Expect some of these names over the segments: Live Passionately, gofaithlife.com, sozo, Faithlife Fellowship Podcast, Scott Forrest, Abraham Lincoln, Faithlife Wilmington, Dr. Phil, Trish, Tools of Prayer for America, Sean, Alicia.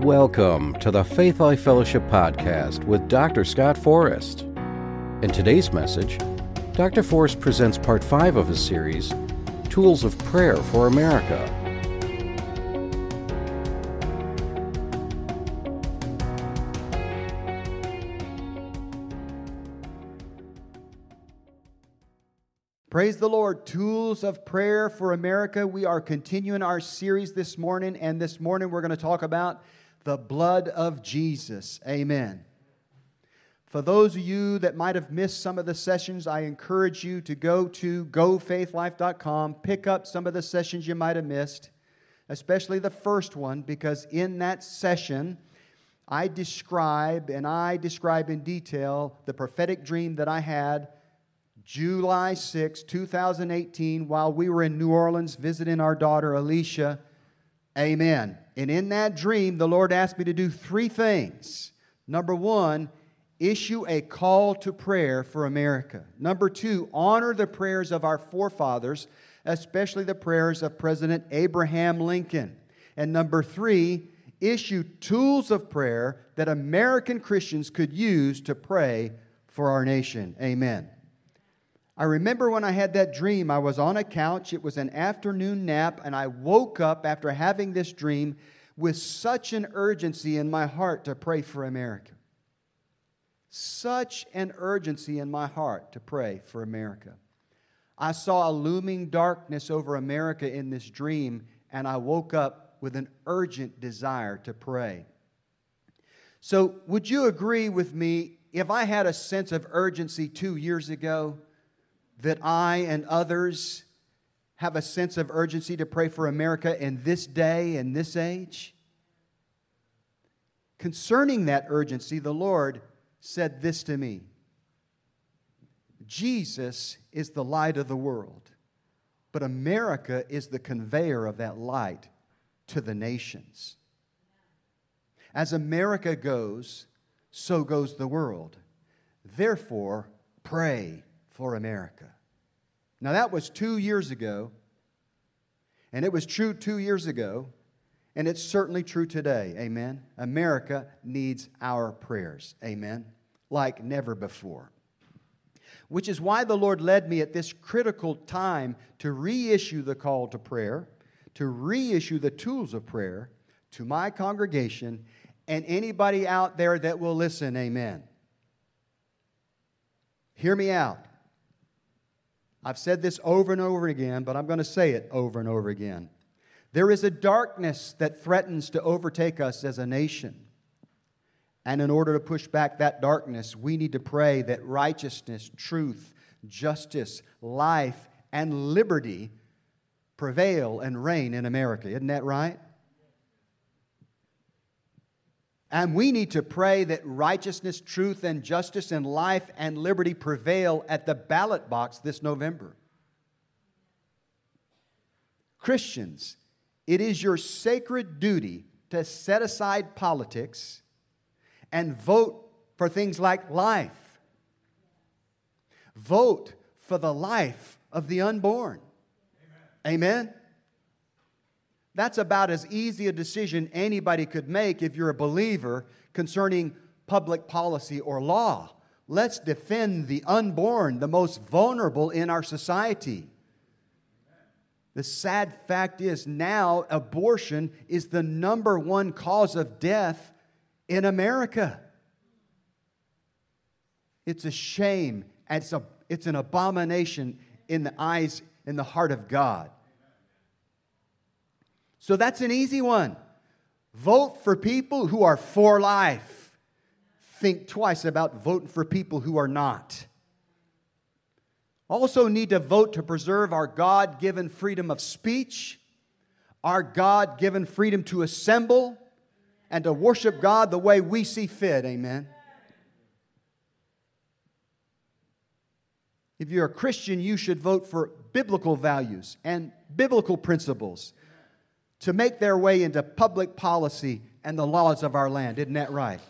Welcome to the Faithlife Fellowship Podcast with Dr. Scott Forrest. In today's message, Dr. Forrest presents Part 5 of his series, Tools of Prayer for America. Praise the Lord. Tools of Prayer for America. We are continuing our series this morning, and this morning we're going to talk about the blood of Jesus. Amen. For those of you that might have missed some of the sessions, I encourage you to go to gofaithlife.com, pick up some of the sessions you might have missed, especially the first one, because in that session, I describe in detail the prophetic dream that I had July 6, 2018, while we were in New Orleans visiting our daughter, Alicia. Amen. And in that dream, the Lord asked me to do three things. Number one, issue a call to prayer for America. Number two, honor the prayers of our forefathers, especially the prayers of President Abraham Lincoln. And number three, issue tools of prayer that American Christians could use to pray for our nation. Amen. I remember when I had that dream, I was on a couch, it was an afternoon nap, and I woke up after having this dream with such an urgency in my heart to pray for America. Such an urgency in my heart to pray for America. I saw a looming darkness over America in this dream, and I woke up with an urgent desire to pray. So, would you agree with me, if I had a sense of urgency 2 years ago, that I and others have a sense of urgency to pray for America in this day and this age? Concerning that urgency, the Lord said this to me: Jesus is the light of the world, but America is the conveyor of that light to the nations. As America goes, so goes the world. Therefore, pray for America. Now that was 2 years ago, and it was true 2 years ago, and it's certainly true today. Amen. America needs our prayers. Amen. Like never before. Which is why the Lord led me at this critical time to reissue the call to prayer, to reissue the tools of prayer to my congregation and anybody out there that will listen. Amen. Hear me out. I've said this over and over again, but I'm going to say it over and over again. There is a darkness that threatens to overtake us as a nation. And in order to push back that darkness, we need to pray that righteousness, truth, justice, life, and liberty prevail and reign in America. Isn't that right? And we need to pray that righteousness, truth, and justice, and life and liberty prevail at the ballot box this November. Christians, it is your sacred duty to set aside politics and vote for things like life. Vote for the life of the unborn. Amen? Amen? That's about as easy a decision anybody could make if you're a believer concerning public policy or law. Let's defend the unborn, the most vulnerable in our society. The sad fact is now abortion is the number one cause of death in America. It's a shame. It's an abomination in the eyes, in the heart of God. So that's an easy one. Vote for people who are for life. Think twice about voting for people who are not. Also need to vote to preserve our God-given freedom of speech, our God-given freedom to assemble, and to worship God the way we see fit. Amen. If you're a Christian, you should vote for biblical values and biblical principles to make their way into public policy and the laws of our land. Isn't that right?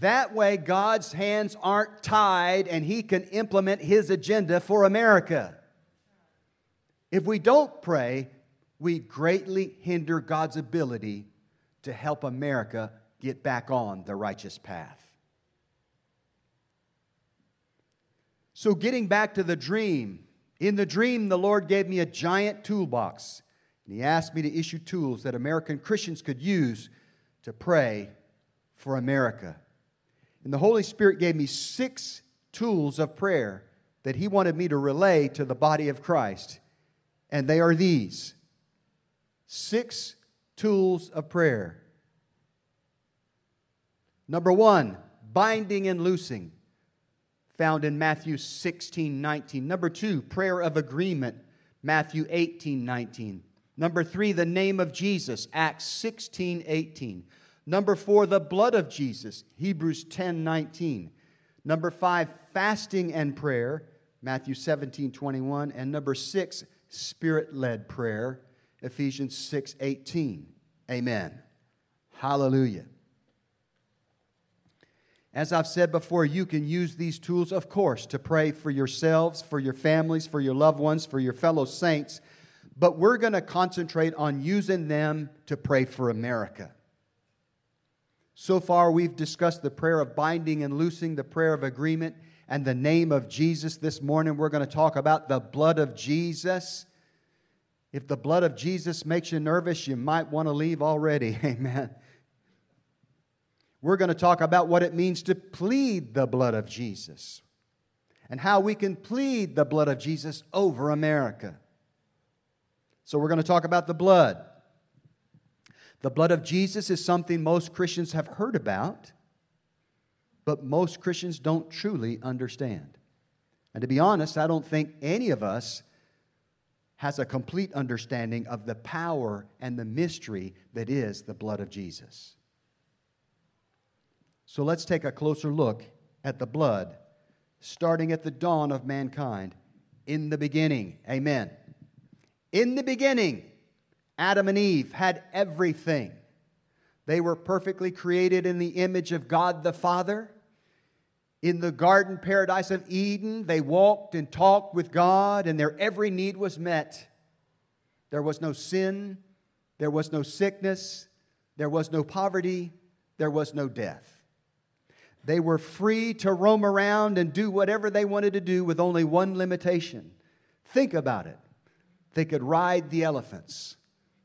That way God's hands aren't tied and He can implement His agenda for America. If we don't pray, we greatly hinder God's ability to help America get back on the righteous path. So getting back to the dream, in the dream the Lord gave me a giant toolbox, and He asked me to issue tools that American Christians could use to pray for America. And the Holy Spirit gave me 6 tools of prayer that He wanted me to relay to the body of Christ. And they are these. 6 tools of prayer. Number 1, binding and loosing, found in Matthew 16:19. Number 2, prayer of agreement, Matthew 18:19. Number 3, the name of Jesus, Acts 16:18. Number 4, the blood of Jesus, Hebrews 10:19. Number 5, fasting and prayer, Matthew 17:21. And number 6, Spirit-led prayer, Ephesians 6:18. Amen. Hallelujah. As I've said before, you can use these tools, of course, to pray for yourselves, for your families, for your loved ones, for your fellow saints. But we're going to concentrate on using them to pray for America. So far, we've discussed the prayer of binding and loosing, the prayer of agreement, and the name of Jesus. This morning, we're going to talk about the blood of Jesus. If the blood of Jesus makes you nervous, you might want to leave already. Amen. We're going to talk about what it means to plead the blood of Jesus and how we can plead the blood of Jesus over America. So we're going to talk about the blood. The blood of Jesus is something most Christians have heard about, but most Christians don't truly understand. And to be honest, I don't think any of us has a complete understanding of the power and the mystery that is the blood of Jesus. So let's take a closer look at the blood, starting at the dawn of mankind, in the beginning. Amen. In the beginning, Adam and Eve had everything. They were perfectly created in the image of God the Father. In the garden paradise of Eden, they walked and talked with God, and their every need was met. There was no sin. There was no sickness. There was no poverty. There was no death. They were free to roam around and do whatever they wanted to do with only one limitation. Think about it. They could ride the elephants.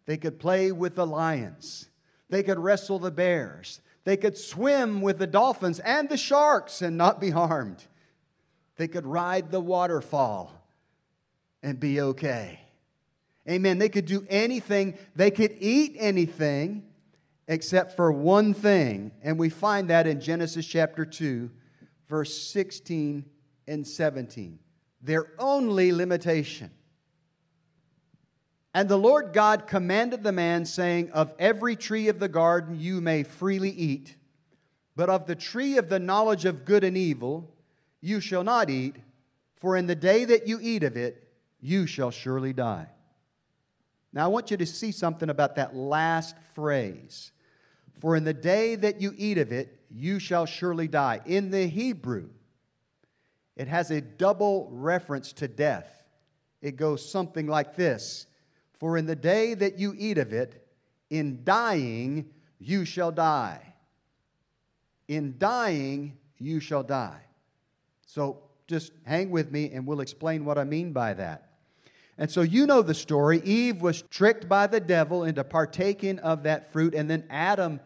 They could play with the lions. They could wrestle the bears. They could swim with the dolphins and the sharks and not be harmed. They could ride the waterfall and be okay. Amen. They could do anything. They could eat anything except for one thing. And we find that in Genesis chapter 2, verse 16 and 17. Their only limitation. And the Lord God commanded the man, saying, of every tree of the garden you may freely eat, but of the tree of the knowledge of good and evil you shall not eat, for in the day that you eat of it you shall surely die. Now I want you to see something about that last phrase. For in the day that you eat of it, you shall surely die. In the Hebrew, it has a double reference to death. It goes something like this. For in the day that you eat of it, in dying, you shall die. In dying, you shall die. So just hang with me and we'll explain what I mean by that. And so you know the story. Eve was tricked by the devil into partaking of that fruit, and then Adam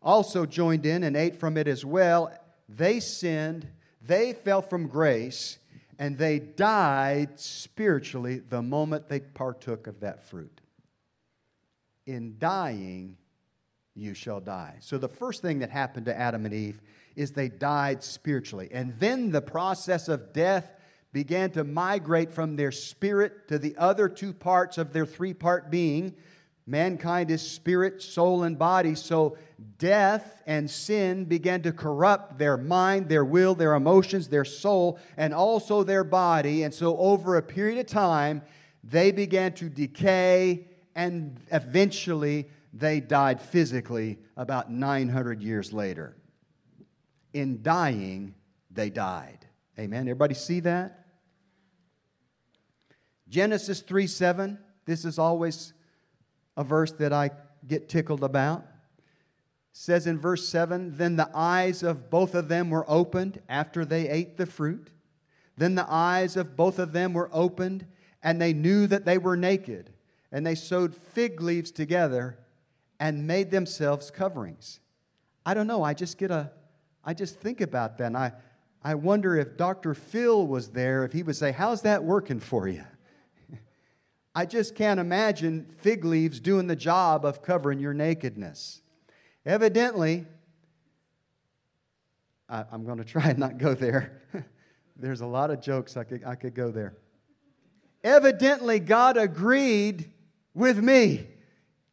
also joined in and ate from it as well. They sinned, they fell from grace, and they died spiritually the moment they partook of that fruit. In dying, you shall die. So the first thing that happened to Adam and Eve is they died spiritually. And then the process of death began to migrate from their spirit to the other two parts of their three-part being. Mankind is spirit, soul, and body, so death and sin began to corrupt their mind, their will, their emotions, their soul, and also their body. And so over a period of time, they began to decay, and eventually they died physically about 900 years later. In dying, they died. Amen. Everybody see that? Genesis 3:7, this is always a verse that I get tickled about. It says in verse 7, "Then the eyes of both of them were opened after they ate the fruit. Then the eyes of both of them were opened, and they knew that they were naked. And they sewed fig leaves together and made themselves coverings." I don't know. I just think about that, and I wonder if Dr. Phil was there, if he would say, "How's that working for you?" I just can't imagine fig leaves doing the job of covering your nakedness. Evidently, I'm going to try and not go there. There's a lot of jokes I could go there. Evidently, God agreed with me,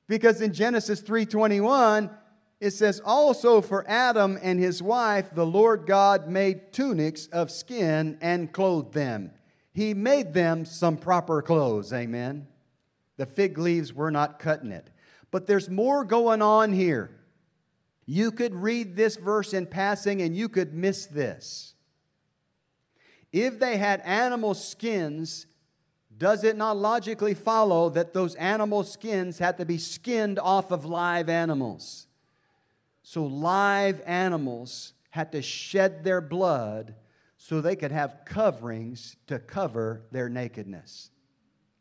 because in Genesis 3:21, it says, "Also for Adam and his wife, the Lord God made tunics of skin and clothed them." He made them some proper clothes, amen? The fig leaves were not cutting it. But there's more going on here. You could read this verse in passing and you could miss this. If they had animal skins, does it not logically follow that those animal skins had to be skinned off of live animals? So live animals had to shed their blood so they could have coverings to cover their nakedness.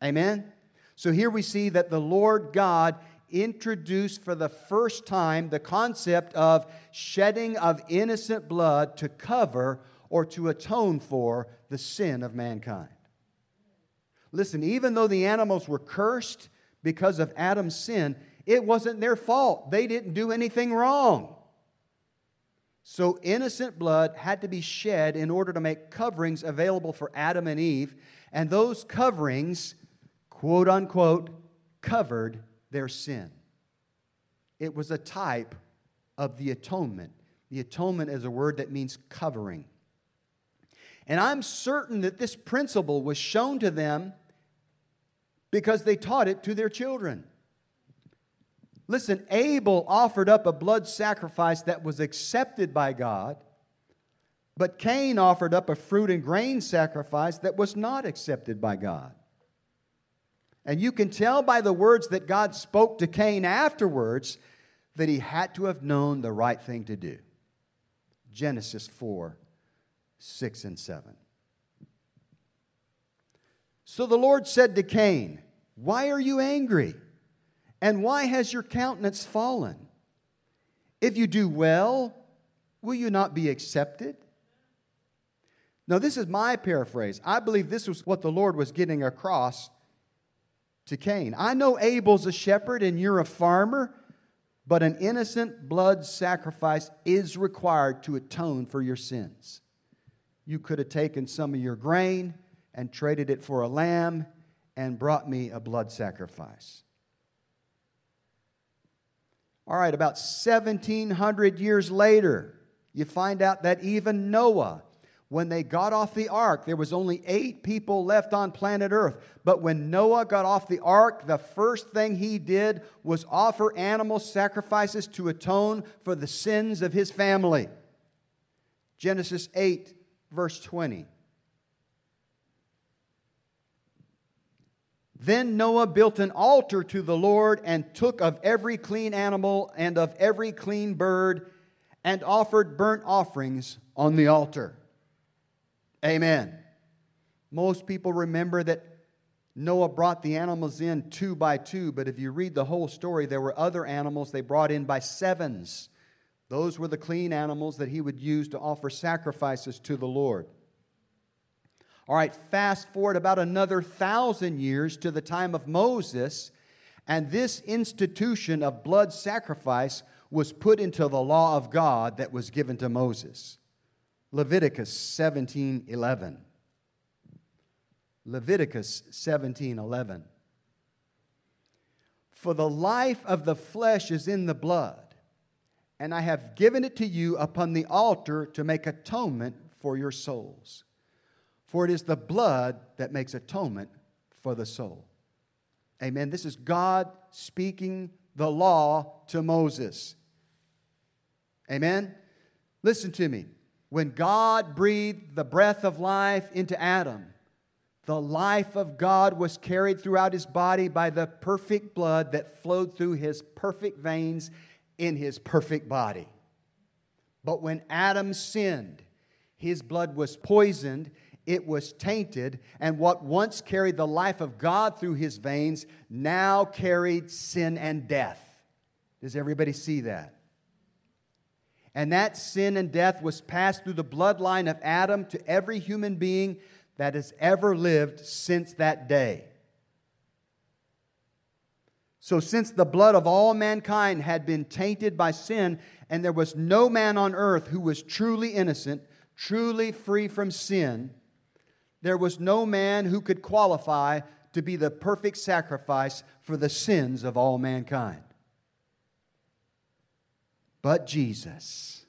Amen? So here we see that the Lord God introduced for the first time the concept of shedding of innocent blood to cover or to atone for the sin of mankind. Listen, even though the animals were cursed because of Adam's sin, it wasn't their fault. They didn't do anything wrong. So innocent blood had to be shed in order to make coverings available for Adam and Eve. And those coverings, quote unquote, covered their sin. It was a type of the atonement. The atonement is a word that means covering. And I'm certain that this principle was shown to them because they taught it to their children. Listen, Abel offered up a blood sacrifice that was accepted by God, but Cain offered up a fruit and grain sacrifice that was not accepted by God. And you can tell by the words that God spoke to Cain afterwards that he had to have known the right thing to do. Genesis 4:6-7. "So the Lord said to Cain, 'Why are you angry? And why has your countenance fallen? If you do well, will you not be accepted?'" Now, this is my paraphrase. I believe this was what the Lord was getting across to Cain. I know Abel's a shepherd and you're a farmer, but an innocent blood sacrifice is required to atone for your sins. You could have taken some of your grain and traded it for a lamb and brought me a blood sacrifice. All right, about 1,700 years later, you find out that even Noah, when they got off the ark, there was only 8 people left on planet Earth. But when Noah got off the ark, the first thing he did was offer animal sacrifices to atone for the sins of his family. Genesis 8:20. "Then Noah built an altar to the Lord and took of every clean animal and of every clean bird and offered burnt offerings on the altar." Amen. Most people remember that Noah brought the animals in 2 by 2, but if you read the whole story, there were other animals they brought in by 7s. Those were the clean animals that he would use to offer sacrifices to the Lord. All right, fast forward about another 1,000 years to the time of Moses, and this institution of blood sacrifice was put into the law of God that was given to Moses. Leviticus 17:11. "For the life of the flesh is in the blood, and I have given it to you upon the altar to make atonement for your souls. For it is the blood that makes atonement for the soul." Amen. This is God speaking the law to Moses. Amen. Listen to me. When God breathed the breath of life into Adam, The life of God was carried throughout His body by the perfect blood that flowed through His perfect veins in His perfect body. But when Adam sinned, his blood was poisoned, it was tainted, and what once carried the life of God through His veins now carried sin and death. Does everybody see that? And that sin and death was passed through the bloodline of Adam to every human being that has ever lived since that day. So since the blood of all mankind had been tainted by sin, and there was no man on earth who was truly innocent, truly free from sin, there was no man who could qualify to be the perfect sacrifice for the sins of all mankind. But Jesus.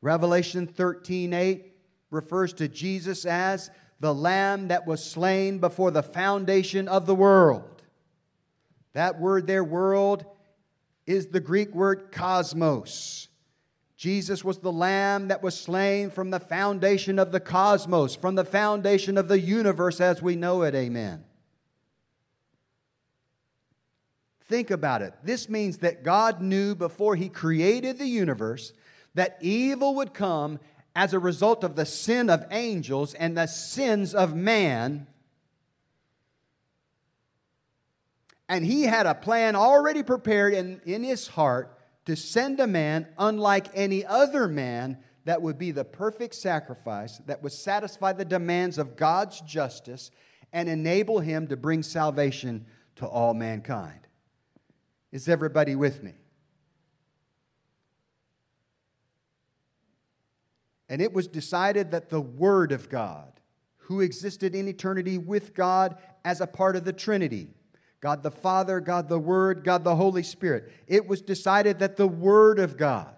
Revelation 13:8 refers to Jesus as the Lamb that was slain before the foundation of the world. That word there, world, is the Greek word cosmos. Jesus was the Lamb that was slain from the foundation of the cosmos, from the foundation of the universe as we know it, amen. Think about it. This means that God knew before He created the universe that evil would come as a result of the sin of angels and the sins of man. And He had a plan already prepared in His heart to send a man unlike any other man that would be the perfect sacrifice that would satisfy the demands of God's justice and enable Him to bring salvation to all mankind. Is everybody with me? And it was decided that the Word of God, who existed in eternity with God as a part of the Trinity, God the Father, God the Word, God the Holy Spirit, it was decided that the Word of God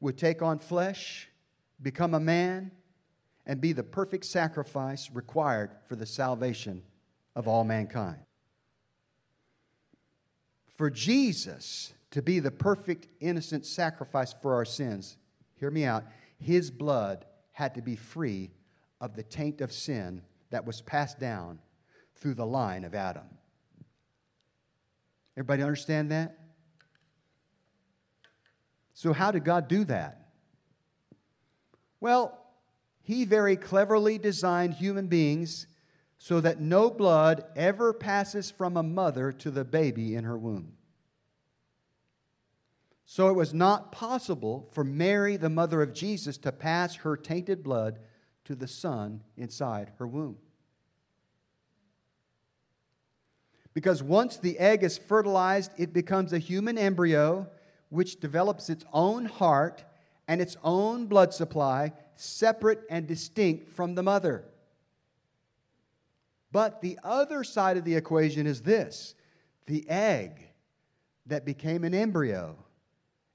would take on flesh, become a man, and be the perfect sacrifice required for the salvation of all mankind. For Jesus to be the perfect innocent sacrifice for our sins, hear me out, His blood had to be free of the taint of sin that was passed down through the line of Adam. Everybody understand that? So how did God do that? Well, He very cleverly designed human beings so that no blood ever passes from a mother to the baby in her womb. So it was not possible for Mary, the mother of Jesus, to pass her tainted blood to the son inside her womb. Because once the egg is fertilized, it becomes a human embryo, which develops its own heart and its own blood supply, separate and distinct from the mother. But the other side of the equation is this: the egg that became an embryo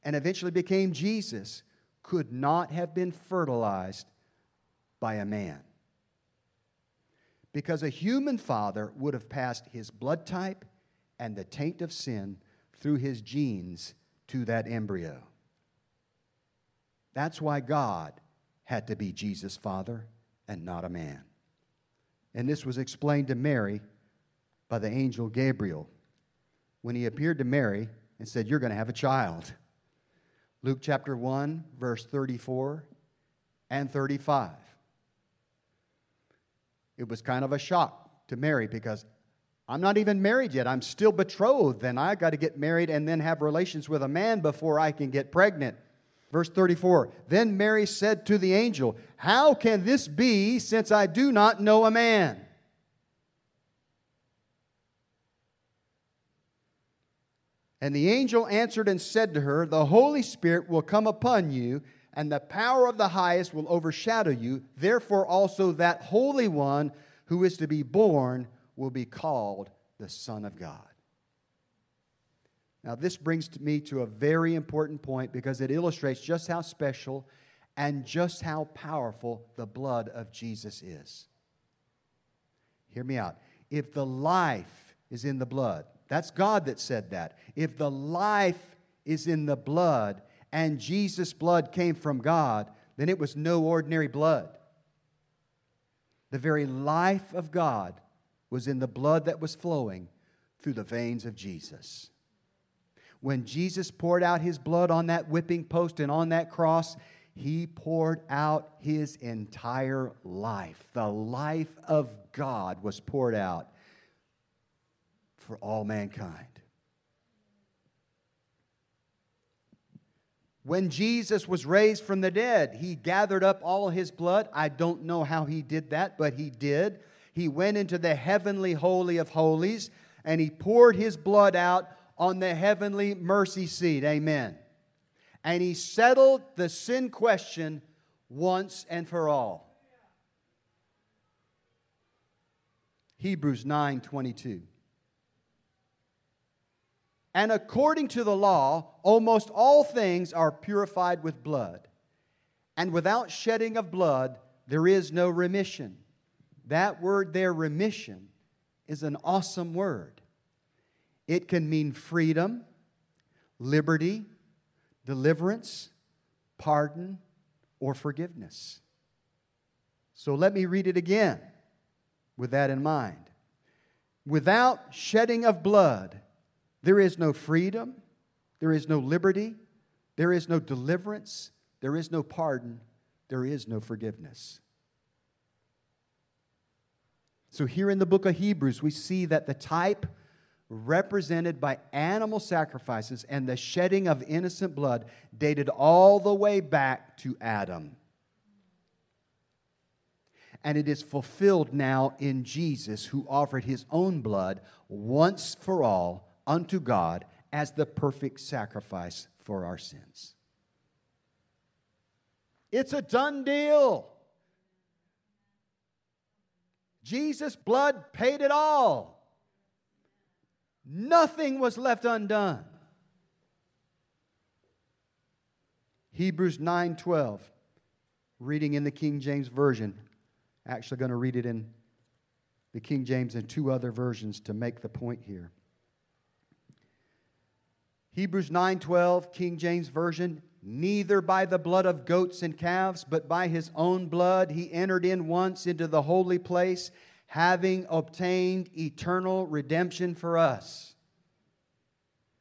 and eventually became Jesus could not have been fertilized by a man, because a human father would have passed his blood type and the taint of sin through his genes to that embryo. That's why God had to be Jesus' father and not a man. And this was explained to Mary by the angel Gabriel when he appeared to Mary and said, "You're going to have a child." Luke chapter 1, verse 34 and 35. It was kind of a shock to Mary because I'm not even married yet. I'm still betrothed, and I got to get married and then have relations with a man before I can get pregnant. Verse 34, "Then Mary said to the angel, 'How can this be, since I do not know a man?'" And the angel answered and said to her, "The Holy Spirit will come upon you, and the power of the highest will overshadow you. Therefore also that Holy One who is to be born will be called the Son of God." Now, this brings me to a very important point, because it illustrates just how special and just how powerful the blood of Jesus is. Hear me out. If the life is in the blood, that's God that said that. If the life is in the blood and Jesus' blood came from God, then it was no ordinary blood. The very life of God was in the blood that was flowing through the veins of Jesus. When Jesus poured out his blood on that whipping post and on that cross, he poured out his entire life. The life of God was poured out for all mankind. When Jesus was raised from the dead, he gathered up all his blood. I don't know how he did that, but he did. He went into the heavenly holy of holies, and he poured his blood out on the heavenly mercy seat. Amen. And he settled the sin question once and for all. Hebrews 9:22. And according to the law, almost all things are purified with blood. And without shedding of blood, there is no remission. That word there, remission, is an awesome word. It can mean freedom, liberty, deliverance, pardon, or forgiveness. So let me read it again with that in mind. Without shedding of blood, there is no freedom, there is no liberty, there is no deliverance, there is no pardon, there is no forgiveness. So here in the book of Hebrews, we see that the type represented by animal sacrifices and the shedding of innocent blood dated all the way back to Adam. And it is fulfilled now in Jesus, who offered his own blood once for all unto God as the perfect sacrifice for our sins. It's a done deal. Jesus' blood paid it all. Nothing was left undone. Hebrews 9:12, reading in the King James Version. Actually going to read it in the King James and two other versions to make the point here. Hebrews 9:12, King James Version, neither by the blood of goats and calves, but by his own blood he entered in once into the holy place, having obtained eternal redemption for us.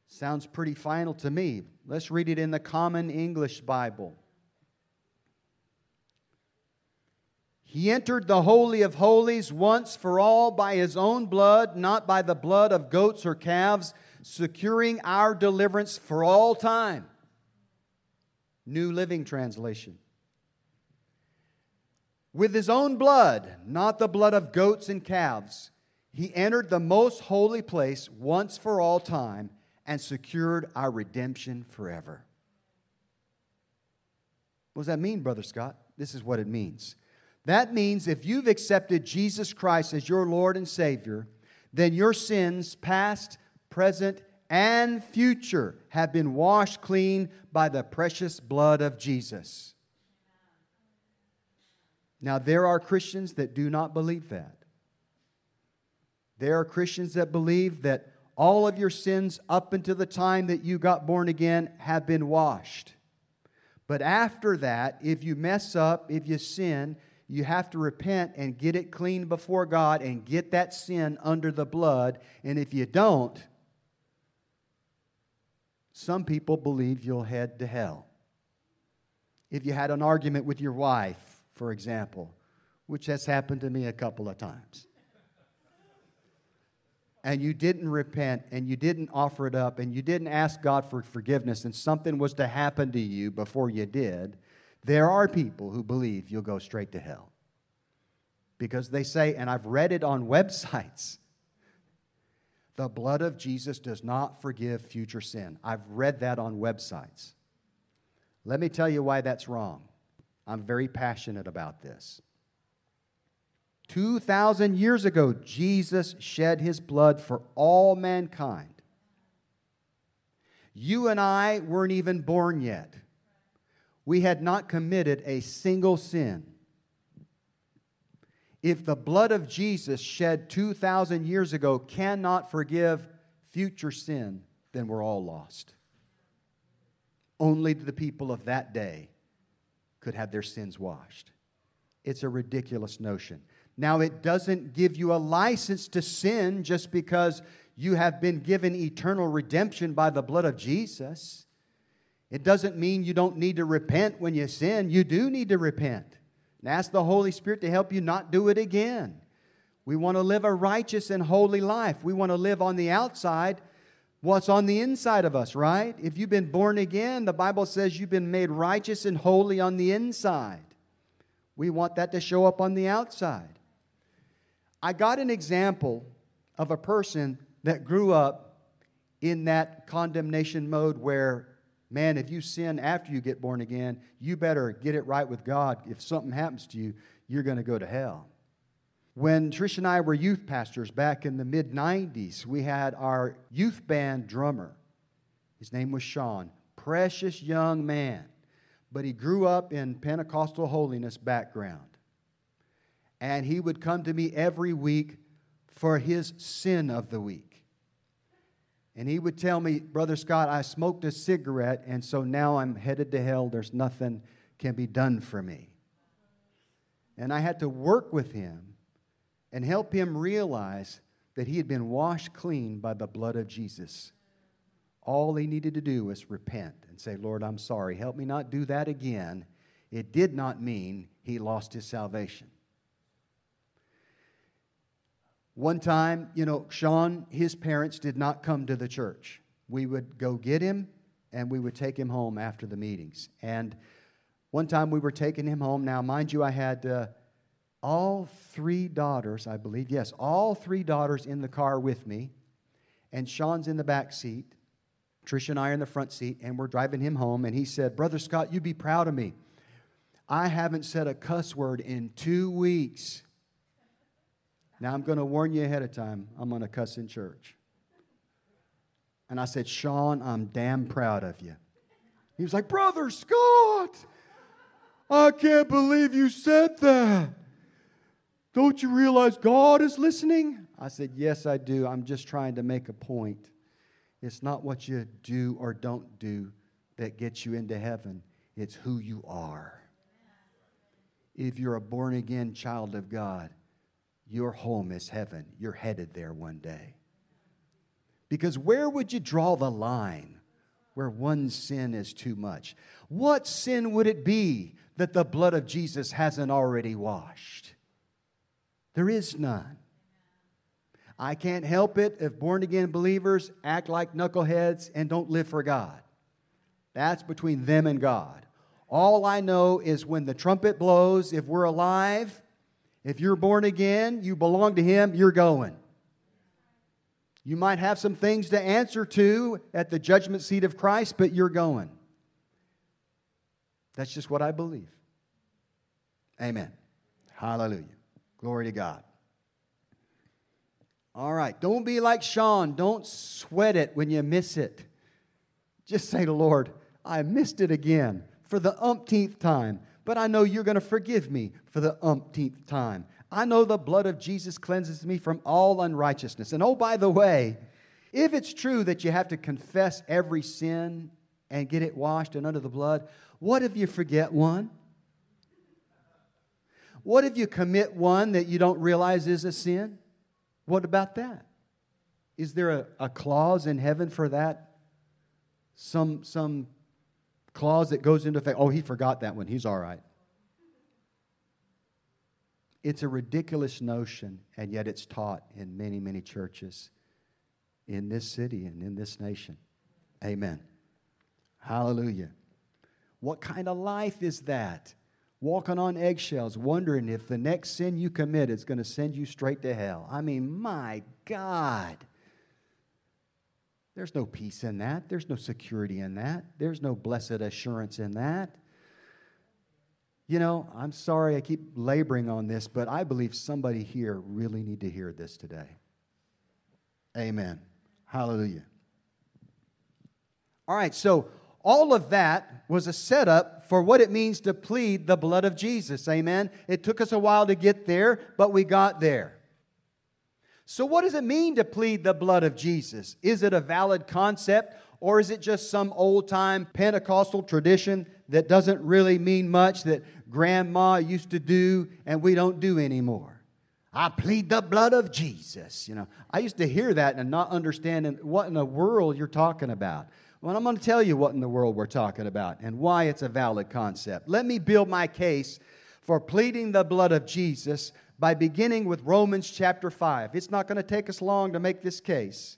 Sounds pretty final to me. Let's read it in the Common English Bible. He entered the Holy of Holies once for all by his own blood, not by the blood of goats or calves, securing our deliverance for all time. New Living Translation. With his own blood, not the blood of goats and calves, he entered the most holy place once for all time and secured our redemption forever. What does that mean, Brother Scott? This is what it means. That means if you've accepted Jesus Christ as your Lord and Savior, then your sins, past, present, and future, have been washed clean by the precious blood of Jesus. Now, there are Christians that do not believe that. There are Christians that believe that all of your sins up until the time that you got born again have been washed. But after that, if you mess up, if you sin, you have to repent and get it clean before God and get that sin under the blood. And if you don't, some people believe you'll head to hell. If you had an argument with your wife, for example, which has happened to me a couple of times, and you didn't repent and you didn't offer it up and you didn't ask God for forgiveness and something was to happen to you before you did, there are people who believe you'll go straight to hell. Because they say, and I've read it on websites, the blood of Jesus does not forgive future sin. I've read that on websites. Let me tell you why that's wrong. I'm very passionate about this. 2,000 years ago, Jesus shed his blood for all mankind. You and I weren't even born yet. We had not committed a single sin. If the blood of Jesus shed 2,000 years ago cannot forgive future sin, then we're all lost. Only the people of that day could have their sins washed. It's a ridiculous notion. Now, it doesn't give you a license to sin just because you have been given eternal redemption by the blood of Jesus. It doesn't mean you don't need to repent when you sin. You do need to repent and ask the Holy Spirit to help you not do it again. We want to live a righteous and holy life. We want to live on the outside what's on the inside of us, right? If you've been born again, the Bible says you've been made righteous and holy on the inside. We want that to show up on the outside. I got an example of a person that grew up in that condemnation mode where, man, if you sin after you get born again, you better get it right with God. If something happens to you, you're going to go to hell. When Trish and I were youth pastors back in the mid-90s, we had our youth band drummer. His name was Sean. Precious young man. But he grew up in Pentecostal holiness background. And he would come to me every week for his sin of the week. And he would tell me, Brother Scott, I smoked a cigarette, and so now I'm headed to hell. There's nothing can be done for me. And I had to work with him and help him realize that he had been washed clean by the blood of Jesus. All he needed to do was repent and say, Lord, I'm sorry. Help me not do that again. It did not mean he lost his salvation. One time, Sean, his parents did not come to the church. We would go get him, and we would take him home after the meetings. And one time we were taking him home. Now, mind you, I had all three daughters, I believe. Yes, all three daughters in the car with me. And Sean's in the back seat. Trish and I are in the front seat, and we're driving him home. And he said, Brother Scott, you'd be proud of me. I haven't said a cuss word in 2 weeks. Now, I'm going to warn you ahead of time, I'm going to cuss in church. And I said, Sean, I'm damn proud of you. He was like, Brother Scott, I can't believe you said that. Don't you realize God is listening? I said, yes, I do. I'm just trying to make a point. It's not what you do or don't do that gets you into heaven. It's who you are. If you're a born-again child of God, your home is heaven. You're headed there one day. Because where would you draw the line where one sin is too much? What sin would it be that the blood of Jesus hasn't already washed? There is none. I can't help it if born-again believers act like knuckleheads and don't live for God. That's between them and God. All I know is when the trumpet blows, if we're alive, if you're born again, you belong to Him, you're going. You might have some things to answer to at the judgment seat of Christ, but you're going. That's just what I believe. Amen. Hallelujah. Glory to God. All right. Don't be like Sean. Don't sweat it when you miss it. Just say to the Lord, I missed it again for the umpteenth time. But I know you're going to forgive me for the umpteenth time. I know the blood of Jesus cleanses me from all unrighteousness. And oh, by the way, if it's true that you have to confess every sin and get it washed and under the blood, what if you forget one? What if you commit one that you don't realize is a sin? What about that? Is there a clause in heaven for that? Some clause that goes into effect. Oh, he forgot that one. He's all right. It's a ridiculous notion, and yet it's taught in many, many churches in this city and in this nation. Amen. Hallelujah. What kind of life is that? Walking on eggshells, wondering if the next sin you commit is going to send you straight to hell. I mean, my God. There's no peace in that. There's no security in that. There's no blessed assurance in that. I'm sorry I keep laboring on this, but I believe somebody here really need to hear this today. Amen. Hallelujah. All right, so all of that was a setup for what it means to plead the blood of Jesus. Amen. It took us a while to get there, but we got there. So what does it mean to plead the blood of Jesus? Is it a valid concept, or is it just some old-time Pentecostal tradition that doesn't really mean much that grandma used to do and we don't do anymore? I plead the blood of Jesus. You know, I used to hear that and not understand what in the world you're talking about. Well, I'm going to tell you what in the world we're talking about and why it's a valid concept. Let me build my case for pleading the blood of Jesus by beginning with Romans chapter 5. It's not going to take us long to make this case,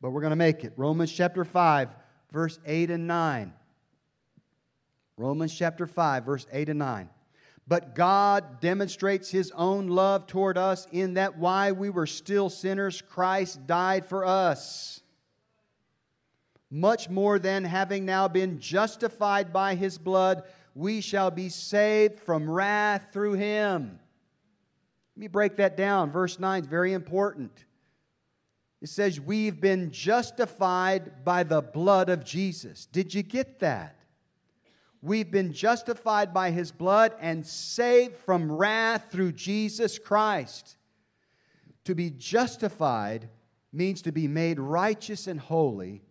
but we're going to make it. Romans chapter 5, verse 8 and 9. Romans chapter 5, verse 8 and 9. But God demonstrates His own love toward us in that while we were still sinners, Christ died for us. Much more than having now been justified by His blood, we shall be saved from wrath through Him. Let me break that down. Verse 9 is very important. It says, we've been justified by the blood of Jesus. Did you get that? We've been justified by His blood and saved from wrath through Jesus Christ. To be justified means to be made righteous and holy,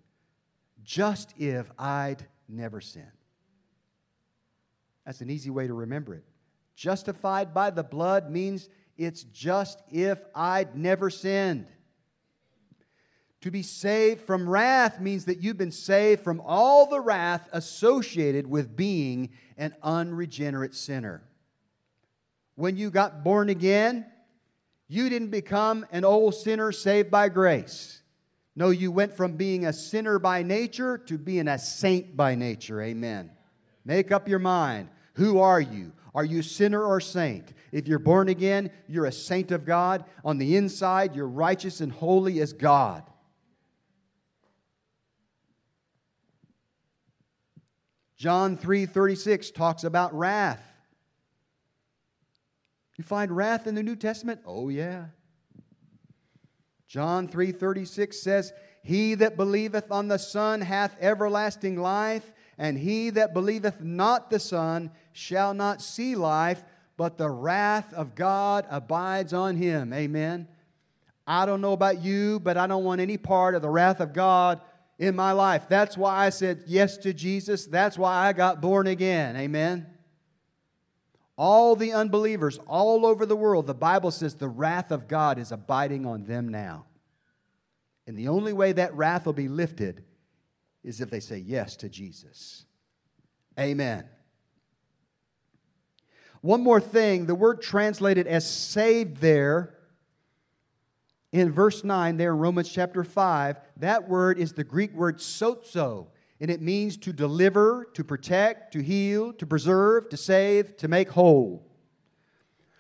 just if I'd never sinned. That's an easy way to remember it. Justified by the blood means it's just if I'd never sinned. To be saved from wrath means that you've been saved from all the wrath associated with being an unregenerate sinner. When you got born again, you didn't become an old sinner saved by grace. No, you went from being a sinner by nature to being a saint by nature. Amen. Make up your mind. Who are you? Are you sinner or saint? If you're born again, you're a saint of God. On the inside, you're righteous and holy as God. John 3:36 talks about wrath. You find wrath in the New Testament? Oh, yeah. John 3:36 says, He that believeth on the Son hath everlasting life, and he that believeth not the Son shall not see life, but the wrath of God abides on him. Amen. I don't know about you, but I don't want any part of the wrath of God in my life. That's why I said yes to Jesus. That's why I got born again. Amen. All the unbelievers all over the world, the Bible says the wrath of God is abiding on them now. And the only way that wrath will be lifted is if they say yes to Jesus. Amen. One more thing, the word translated as saved there in verse 9 there in Romans chapter 5, that word is the Greek word sozo, and it means to deliver, to protect, to heal, to preserve, to save, to make whole.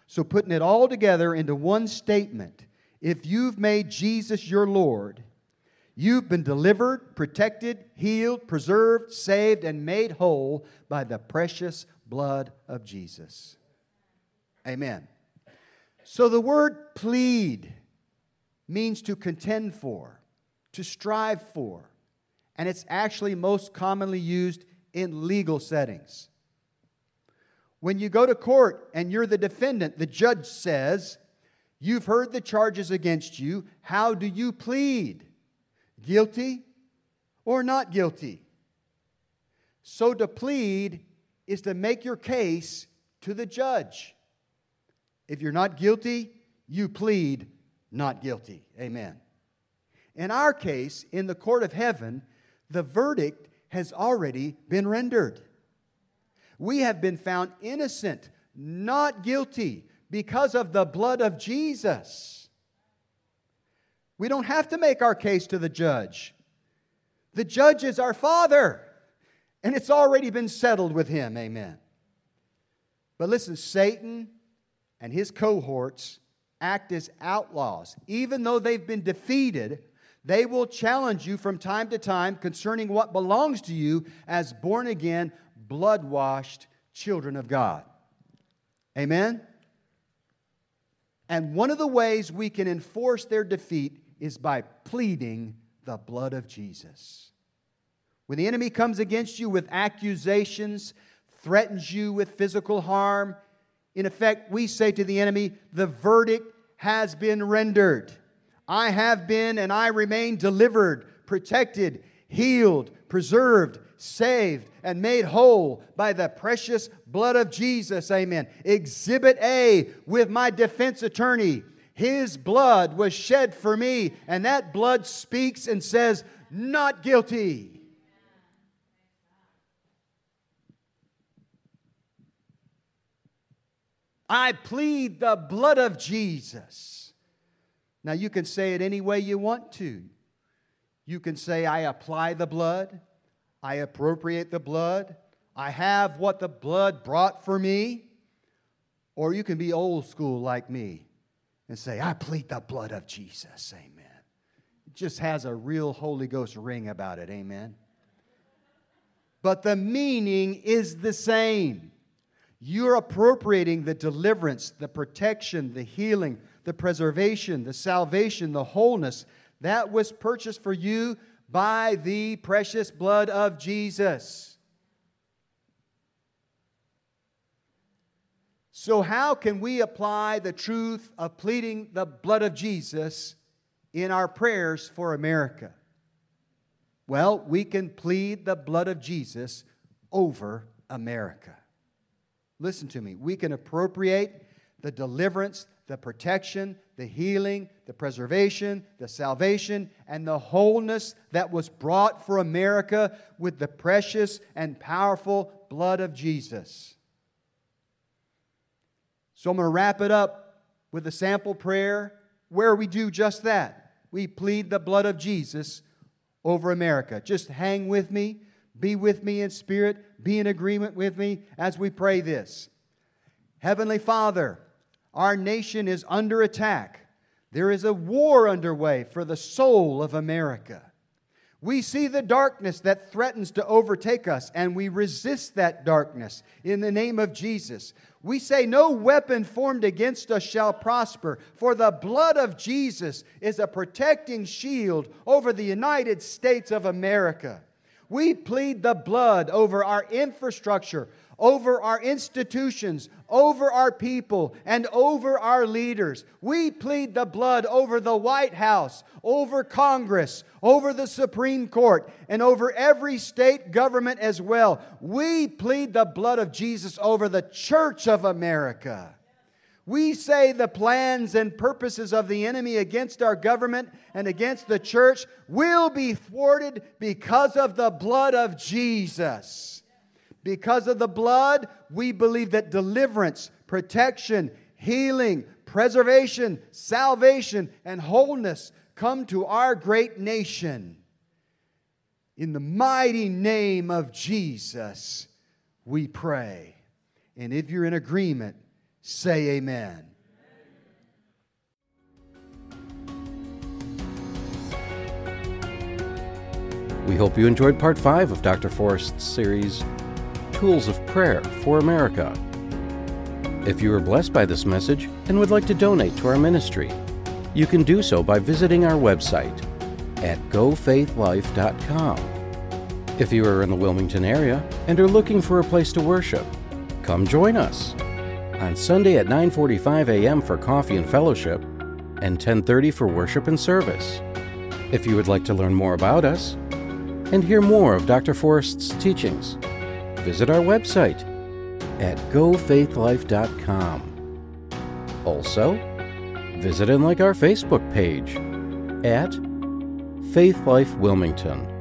So putting it all together into one statement, if you've made Jesus your Lord, you've been delivered, protected, healed, preserved, saved, and made whole by the precious blood of Jesus. Amen. So the word plead means to contend for, to strive for, and it's actually most commonly used in legal settings. When you go to court and you're the defendant, the judge says, you've heard the charges against you. How do you plead? Guilty or not guilty? So to plead is to make your case to the judge. If you're not guilty, you plead not guilty. Amen. In our case, in the court of heaven, the verdict has already been rendered. We have been found innocent, not guilty, because of the blood of Jesus. We don't have to make our case to the judge. The judge is our Father, and it's already been settled with Him. Amen. But listen, Satan and his cohorts act as outlaws. Even though they've been defeated, they will challenge you from time to time concerning what belongs to you as born-again, blood-washed children of God. Amen? And one of the ways we can enforce their defeat is by pleading the blood of Jesus. When the enemy comes against you with accusations, threatens you with physical harm, in effect, we say to the enemy, the verdict has been rendered. I have been and I remain delivered, protected, healed, preserved, saved, and made whole by the precious blood of Jesus. Amen. Exhibit A with my defense attorney. His blood was shed for me, and that blood speaks and says, not guilty. I plead the blood of Jesus. Now you can say it any way you want to. You can say, I apply the blood. I appropriate the blood. I have what the blood brought for me. Or you can be old school like me and say, I plead the blood of Jesus. Amen. It just has a real Holy Ghost ring about it. Amen. But the meaning is the same. You're appropriating the deliverance, the protection, the healing, the preservation, the salvation, the wholeness that was purchased for you by the precious blood of Jesus. So how can we apply the truth of pleading the blood of Jesus in our prayers for America? Well, we can plead the blood of Jesus over America. Listen to me. We can appropriate the deliverance, the protection, the healing, the preservation, the salvation, and the wholeness that was brought for America with the precious and powerful blood of Jesus. So I'm going to wrap it up with a sample prayer where we do just that. We plead the blood of Jesus over America. Just hang with me. Be with me in spirit. Be in agreement with me as we pray this. Heavenly Father, our nation is under attack. There is a war underway for the soul of America. We see the darkness that threatens to overtake us, and we resist that darkness in the name of Jesus. We say no weapon formed against us shall prosper, for the blood of Jesus is a protecting shield over the United States of America. We plead the blood over our infrastructure, over our institutions, over our people, and over our leaders. We plead the blood over the White House, over Congress, over the Supreme Court, and over every state government as well. We plead the blood of Jesus over the Church of America. We say the plans and purposes of the enemy against our government and against the church will be thwarted because of the blood of Jesus. Because of the blood, we believe that deliverance, protection, healing, preservation, salvation, and wholeness come to our great nation. In the mighty name of Jesus, we pray. And if you're in agreement, say amen. We hope you enjoyed Part 5 of Dr. Forrest's series, Tools of Prayer for America. If you were blessed by this message and would like to donate to our ministry, you can do so by visiting our website at gofaithlife.com. If you are in the Wilmington area and are looking for a place to worship, come join us on Sunday at 9:45 a.m. for coffee and fellowship and 10:30 for worship and service. If you would like to learn more about us and hear more of Dr. Forrest's teachings, visit our website at gofaithlife.com. Also, visit and like our Facebook page at Faithlife Wilmington.